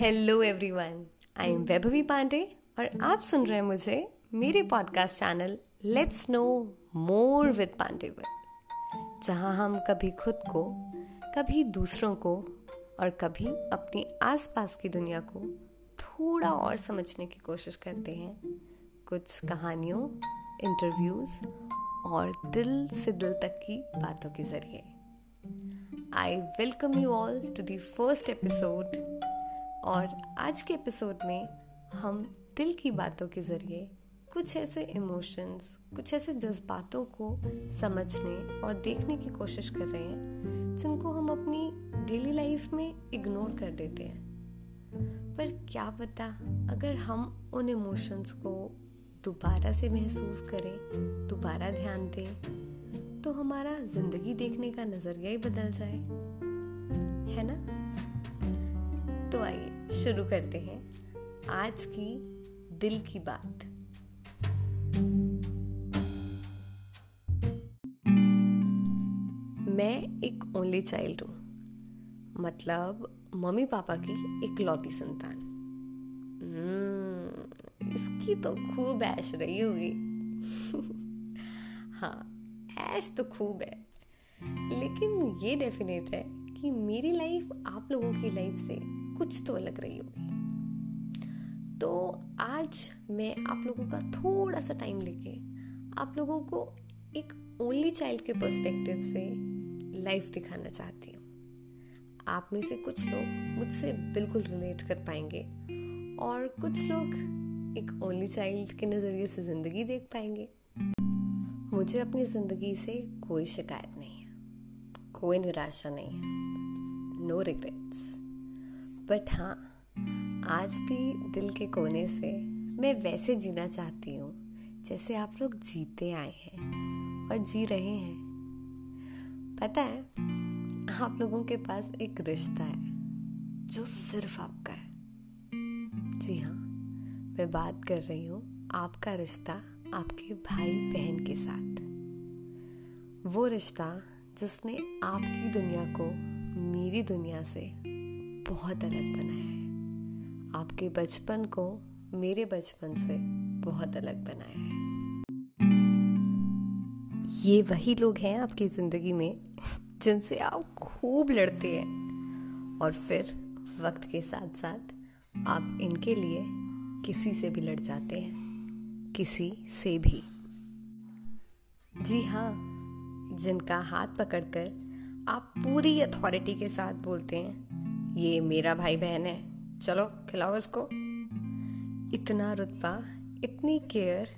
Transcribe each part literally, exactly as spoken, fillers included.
Hello everyone, I am Vaibhavi Pandey और आप सुन रहे हैं मुझे मेरे podcast channel let's know more with Pandey पर, जहां हम कभी खुद को, कभी दूसरों को और कभी अपने आसपास की दुनिया को थोड़ा और समझने की कोशिश करते हैं। कुछ कहानियों, इंटरव्यूज़ और दिल से दिल तक की बातों के जरिए। I welcome you all to the first episode. और आज के एपिसोड में हम दिल की बातों के ज़रिए कुछ ऐसे इमोशंस, कुछ ऐसे जज्बातों को समझने और देखने की कोशिश कर रहे हैं जिनको हम अपनी डेली लाइफ में इग्नोर कर देते हैं। पर क्या पता अगर हम उन इमोशंस को दोबारा से महसूस करें, दोबारा ध्यान दें, तो हमारा ज़िंदगी देखने का नज़रिया ही बदल जाए, है ना। तो आइए शुरू करते हैं आज की दिल की बात। मैं एक ओनली चाइल्ड हूँ, मतलब मम्मी पापा की इकलौती संतान। hmm, इसकी तो खूब ऐश रही होगी। हाँ, ऐश तो खूब है, लेकिन ये डेफिनेट है कि मेरी लाइफ आप लोगों की लाइफ से कुछ तो अलग रही होगी। तो आज मैं आप लोगों का थोड़ा सा टाइम लेके आप लोगों को एक ओनली चाइल्ड के पर्सपेक्टिव से लाइफ दिखाना चाहती हूँ। आप में से कुछ लोग मुझसे बिल्कुल रिलेट कर पाएंगे और कुछ लोग एक ओनली चाइल्ड के नज़रिए से ज़िंदगी देख पाएंगे। मुझे अपनी ज़िंदगी से कोई शिकायत नहीं है, कोई निराशा नहीं है, नो रिग्रेट्स। बट हाँ, आज भी दिल के कोने से मैं वैसे जीना चाहती हूँ जैसे आप लोग जीते आए हैं और जी रहे हैं। पता है, आप लोगों के पास एक रिश्ता है जो सिर्फ आपका है। जी हाँ, मैं बात कर रही हूँ आपका रिश्ता आपके भाई बहन के साथ। वो रिश्ता जिसने आपकी दुनिया को मेरी दुनिया से बहुत अलग बनाया है, आपके बचपन को मेरे बचपन से बहुत अलग बनाया है। ये वही लोग हैं आपकी ज़िंदगी में जिनसे आप खूब लड़ते हैं और फिर वक्त के साथ साथ आप इनके लिए किसी से भी लड़ जाते हैं, किसी से भी। जी हाँ, जिनका हाथ पकड़कर आप पूरी अथॉरिटी के साथ बोलते हैं, ये मेरा भाई बहन है, चलो खिलाओ इसको। इतना रुतबा, इतनी केयर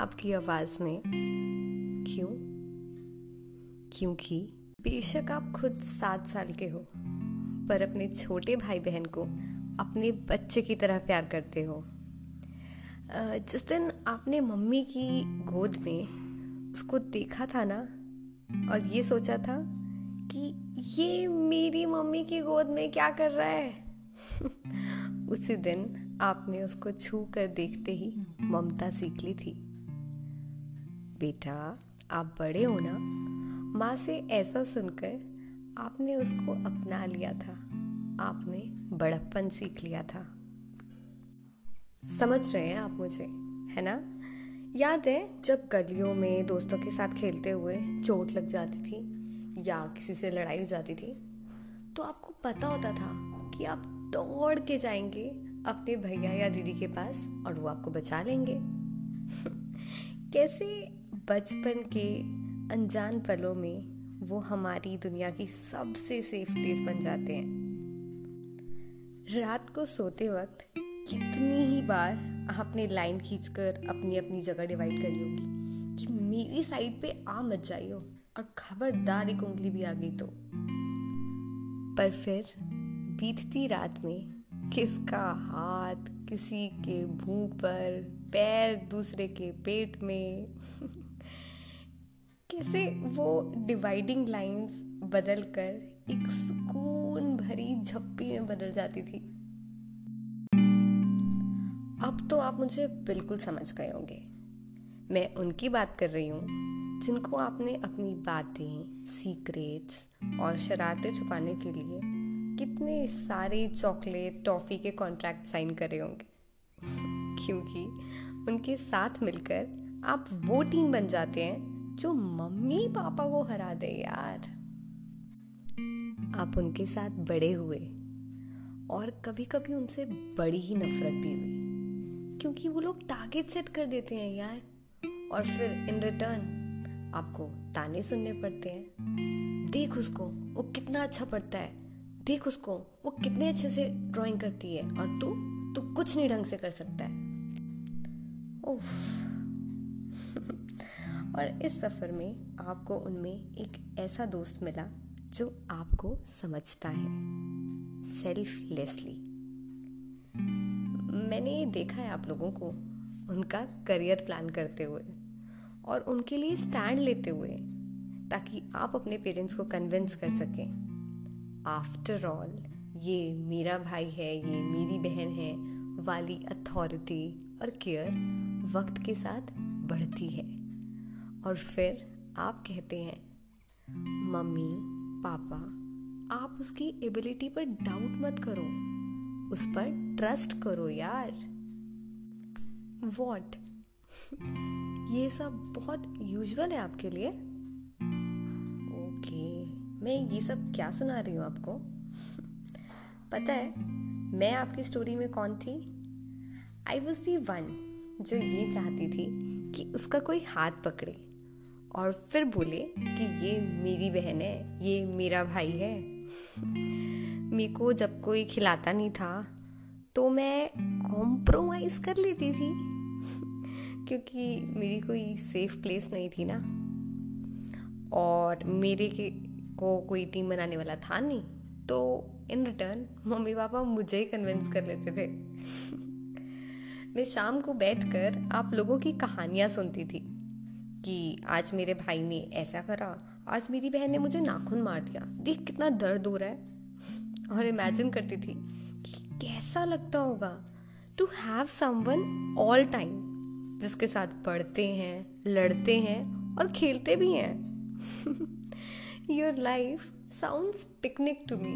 आपकी आवाज़ में। क्यों? क्योंकि बेशक आप खुद सात साल के हो, पर अपने छोटे भाई बहन को अपने बच्चे की तरह प्यार करते हो। जिस दिन आपने मम्मी की गोद में उसको देखा था ना, और ये सोचा था कि ये मेरी मम्मी की गोद में क्या कर रहा है, उसी दिन आपने उसको छू कर देखते ही ममता सीख ली थी। बेटा, आप बड़े हो ना। माँ से ऐसा सुनकर आपने उसको अपना लिया था, आपने बड़प्पन सीख लिया था। समझ रहे हैं आप मुझे, है ना। याद है जब गलियों में दोस्तों के साथ खेलते हुए चोट लग जाती थी या किसी से लड़ाई हो जाती थी, तो आपको पता होता था कि आप दौड़ के जाएंगे अपने भैया या दीदी के पास और वो आपको बचा लेंगे। कैसे बचपन के अनजान पलों में वो हमारी दुनिया की सबसे सेफ प्लेस बन जाते हैं। रात को सोते वक्त कितनी ही बार आपने लाइन खींचकर अपनी अपनी जगह डिवाइड करी होगी कि मेरी साइड पे आ मत जाइयो और खबरदार एक उंगली भी आ गई तो। पर फिर बीतती रात में किसका हाथ किसी के मुंह पर, पैर दूसरे के पेट में, कैसे वो डिवाइडिंग लाइंस बदल कर एक सुकून भरी झप्पी में बदल जाती थी। अब तो आप मुझे बिल्कुल समझ गए होंगे। मैं उनकी बात कर रही हूँ जिनको आपने अपनी बातें, सीक्रेट्स और शरारतें छुपाने के लिए कितने सारे चॉकलेट टॉफ़ी के कॉन्ट्रैक्ट साइन करे होंगे, क्योंकि उनके साथ मिलकर आप वो टीम बन जाते हैं जो मम्मी पापा को हरा दे। यार आप उनके साथ बड़े हुए और कभी कभी उनसे बड़ी ही नफरत भी हुई, क्योंकि वो लोग टारगेट सेट कर देते हैं यार, और फिर इन रिटर्न आपको ताने सुनने पड़ते हैं। देख उसको, वो कितना अच्छा पढ़ता है, देख उसको, वो कितने अच्छे से ड्राइंग करती है, और तू तू कुछ नहीं ढंग से कर सकता है। ओह और इस सफर में आपको उनमें एक ऐसा दोस्त मिला जो आपको समझता है सेल्फलेसली। मैंने देखा है आप लोगों को उनका करियर प्लान करते हुए और उनके लिए स्टैंड लेते हुए, ताकि आप अपने पेरेंट्स को कन्विंस कर सकें। आफ्टर ऑल ये मेरा भाई है, ये मेरी बहन है वाली अथॉरिटी और केयर वक्त के साथ बढ़ती है, और फिर आप कहते हैं मम्मी पापा, आप उसकी एबिलिटी पर डाउट मत करो, उस पर ट्रस्ट करो यार। वॉट ये सब बहुत यूजुअल है आपके लिए। ओके, मैं ये सब क्या सुना रही हूँ आपको? पता है मैं आपकी स्टोरी में कौन थी? आई वॉज दी वन जो ये चाहती थी कि उसका कोई हाथ पकड़े और फिर बोले कि ये मेरी बहन है, ये मेरा भाई है। मेरे को जब कोई खिलाता नहीं था तो मैं कॉम्प्रोमाइज़ कर लेती थी, क्योंकि मेरी कोई सेफ प्लेस नहीं थी ना, और मेरे के को कोई टीम बनाने वाला था नहीं, तो इन रिटर्न मम्मी पापा मुझे ही कन्विंस कर लेते थे। मैं शाम को बैठकर आप लोगों की कहानियाँ सुनती थी कि आज मेरे भाई ने ऐसा करा, आज मेरी बहन ने मुझे नाखून मार दिया, देख कितना दर्द हो रहा है, और इमेजिन करती थी कि कैसा लगता होगा to have someone all time जिसके साथ पढ़ते हैं, लड़ते हैं और खेलते भी हैं। Your life sounds picnic to me.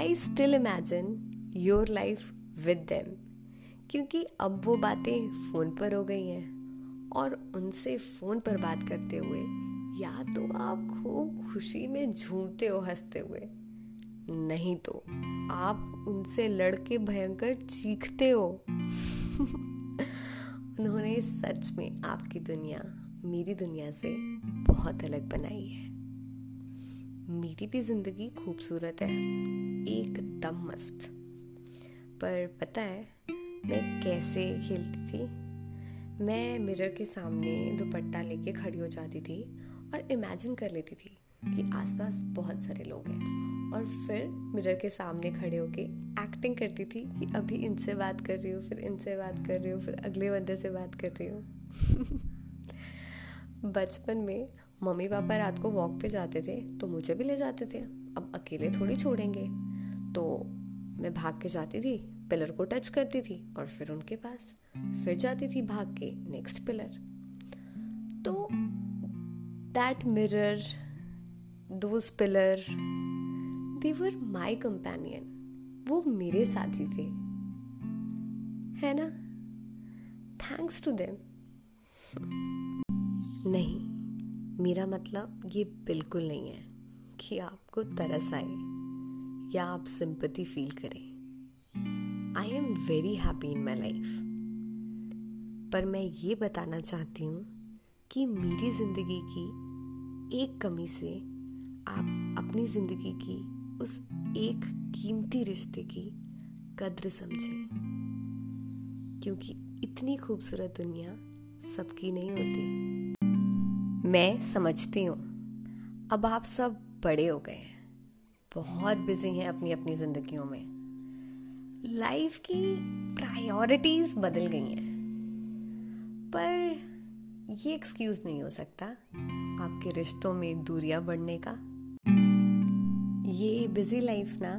I still imagine your life with them, क्योंकि अब वो बातें फोन पर हो गई हैं, और उनसे फोन पर बात करते हुए या तो आप खूब खुशी में झूमते हो हंसते हुए, नहीं तो आप उनसे लड़के भयंकर चीखते हो। उन्होंने सच में आपकी दुनिया मेरी दुनिया से बहुत अलग बनाई है। मेरी भी जिंदगी खूबसूरत है, एकदम मस्त। पर पता है मैं कैसे खेलती थी? मैं मिरर के सामने दुपट्टा लेके खड़ी हो जाती थी और इमेजिन कर लेती थी कि आसपास बहुत सारे लोग हैं, और फिर मिरर के सामने खड़े होके एक्टिंग करती थी कि अभी इनसे बात कर रही हूँ, फिर इनसे बात कर रही हूँ, फिर अगले बंदे से बात कर रही हूँ। बचपन में मम्मी पापा रात को वॉक पे जाते थे तो मुझे भी ले जाते थे, अब अकेले थोड़ी छोड़ेंगे, तो मैं भाग के जाती थी, पिलर को टच करती थी और फिर उनके पास, फिर जाती थी भाग के नेक्स्ट पिलर। तो That mirror, those pillar, they were my companion. वो मेरे साथी थे, है ना? Thanks to them. नहीं, मेरा मतलब ये बिल्कुल नहीं है कि आपको तरस आए या आप sympathy feel करें. I am very happy in my life. पर मैं ये बताना चाहती हूँ कि मेरी जिंदगी की एक कमी से आप अपनी जिंदगी की उस एक कीमती रिश्ते की कद्र समझें, क्योंकि इतनी खूबसूरत दुनिया सबकी नहीं होती। मैं समझती हूँ अब आप सब बड़े हो गए हैं, बहुत बिजी हैं अपनी अपनी जिंदगियों में, लाइफ की प्रायोरिटीज बदल गई हैं, पर ये एक्सक्यूज नहीं हो सकता आपके रिश्तों में दूरियां बढ़ने का। ये बिजी लाइफ ना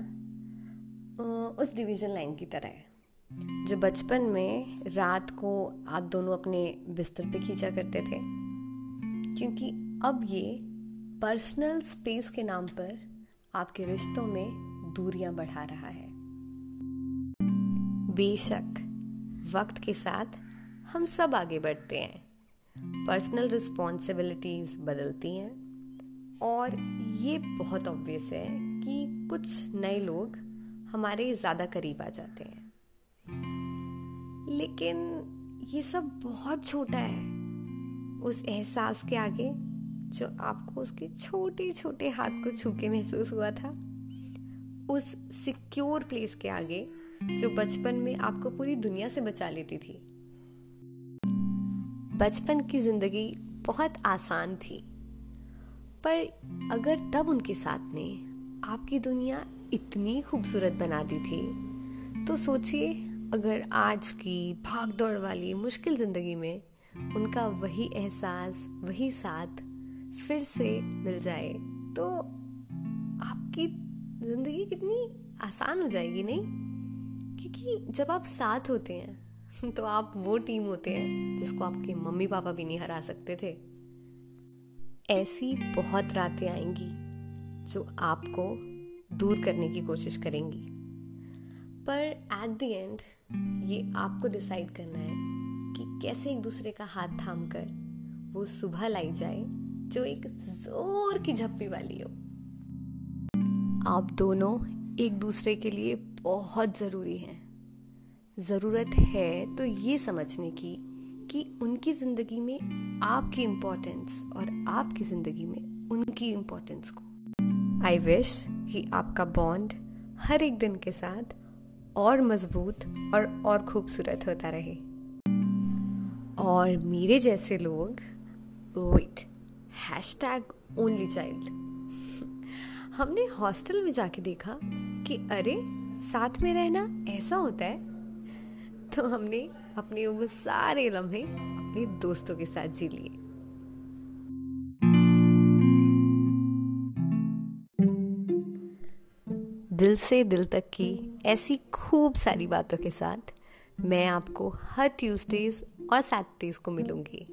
उस डिवीजन लाइन की तरह है जो बचपन में रात को आप दोनों अपने बिस्तर पे खींचा करते थे, क्योंकि अब ये पर्सनल स्पेस के नाम पर आपके रिश्तों में दूरियां बढ़ा रहा है। बेशक वक्त के साथ हम सब आगे बढ़ते हैं, पर्सनल रिस्पॉन्सिबिलिटीज बदलती हैं और ये बहुत ऑब्वियस है कि कुछ नए लोग हमारे ज़्यादा करीब आ जाते हैं, लेकिन ये सब बहुत छोटा है उस एहसास के आगे जो आपको उसके छोटे छोटे हाथ को छू के महसूस हुआ था, उस सिक्योर प्लेस के आगे जो बचपन में आपको पूरी दुनिया से बचा लेती थी। बचपन की जिंदगी बहुत आसान थी, पर अगर तब उनके साथ ने आपकी दुनिया इतनी खूबसूरत बना दी थी तो सोचिए अगर आज की भागदौड़ वाली मुश्किल जिंदगी में उनका वही एहसास, वही साथ फिर से मिल जाए तो आपकी जिंदगी कितनी आसान हो जाएगी, नहीं? क्योंकि जब आप साथ होते हैं तो आप वो टीम होते हैं जिसको आपके मम्मी पापा भी नहीं हरा सकते थे। ऐसी बहुत रातें आएंगी जो आपको दूर करने की कोशिश करेंगी, पर एट द एंड ये आपको डिसाइड करना है कि कैसे एक दूसरे का हाथ थाम कर वो सुबह लाई जाए जो एक जोर की झप्पी वाली हो। आप दोनों एक दूसरे के लिए बहुत ज़रूरी हैं। ज़रूरत है तो ये समझने की कि उनकी ज़िंदगी में आपकी इम्पोर्टेंस और आपकी ज़िंदगी में उनकी इम्पोर्टेंस को। आई विश कि आपका बॉन्ड हर एक दिन के साथ और मजबूत और और खूबसूरत होता रहे। और मेरे जैसे लोग वेट हैशटैग ओनली चाइल्ड हमने हॉस्टल में जाके देखा कि अरे साथ में रहना ऐसा होता है, तो हमने अपने वो सारे लम्हे अपने दोस्तों के साथ जी लिए। दिल से दिल तक की ऐसी खूब सारी बातों के साथ मैं आपको हर ट्यूसडेज और सैटरडेज को मिलूंगी।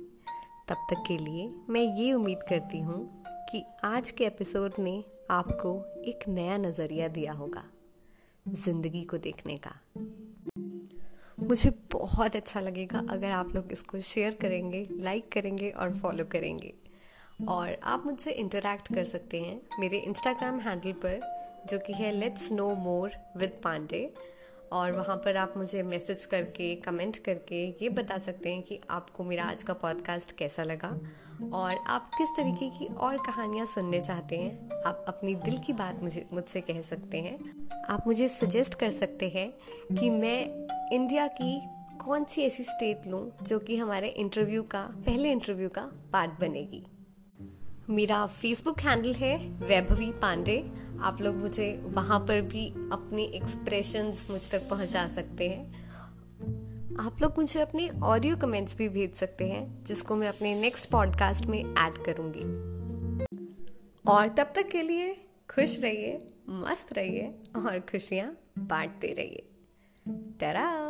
तब तक के लिए मैं ये उम्मीद करती हूँ कि आज के एपिसोड ने आपको एक नया नज़रिया दिया होगा ज़िंदगी को देखने का। मुझे बहुत अच्छा लगेगा अगर आप लोग इसको शेयर करेंगे, लाइक करेंगे और फॉलो करेंगे। और आप मुझसे इंटरेक्ट कर सकते हैं मेरे इंस्टाग्राम हैंडल पर जो कि है let's know more with Pandey, और वहाँ पर आप मुझे मैसेज करके, कमेंट करके ये बता सकते हैं कि आपको मेरा आज का पॉडकास्ट कैसा लगा और आप किस तरीके की और कहानियाँ सुनने चाहते हैं। आप अपनी दिल की बात मुझे मुझसे कह सकते हैं। आप मुझे सजेस्ट कर सकते हैं कि मैं इंडिया की कौन सी ऐसी स्टेट लूँ जो कि हमारे इंटरव्यू का पहले इंटरव्यू का पार्ट बनेगी। मेरा फेसबुक हैंडल है वैभवी पांडे। आप लोग मुझे वहाँ पर भी अपने एक्सप्रेशंस मुझ तक पहुँचा सकते हैं। आप लोग मुझे अपने ऑडियो कमेंट्स भी भेज सकते हैं जिसको मैं अपने नेक्स्ट पॉडकास्ट में ऐड करूँगी। और तब तक के लिए खुश रहिए, मस्त रहिए और खुशियाँ बांटते रहिए। टरा।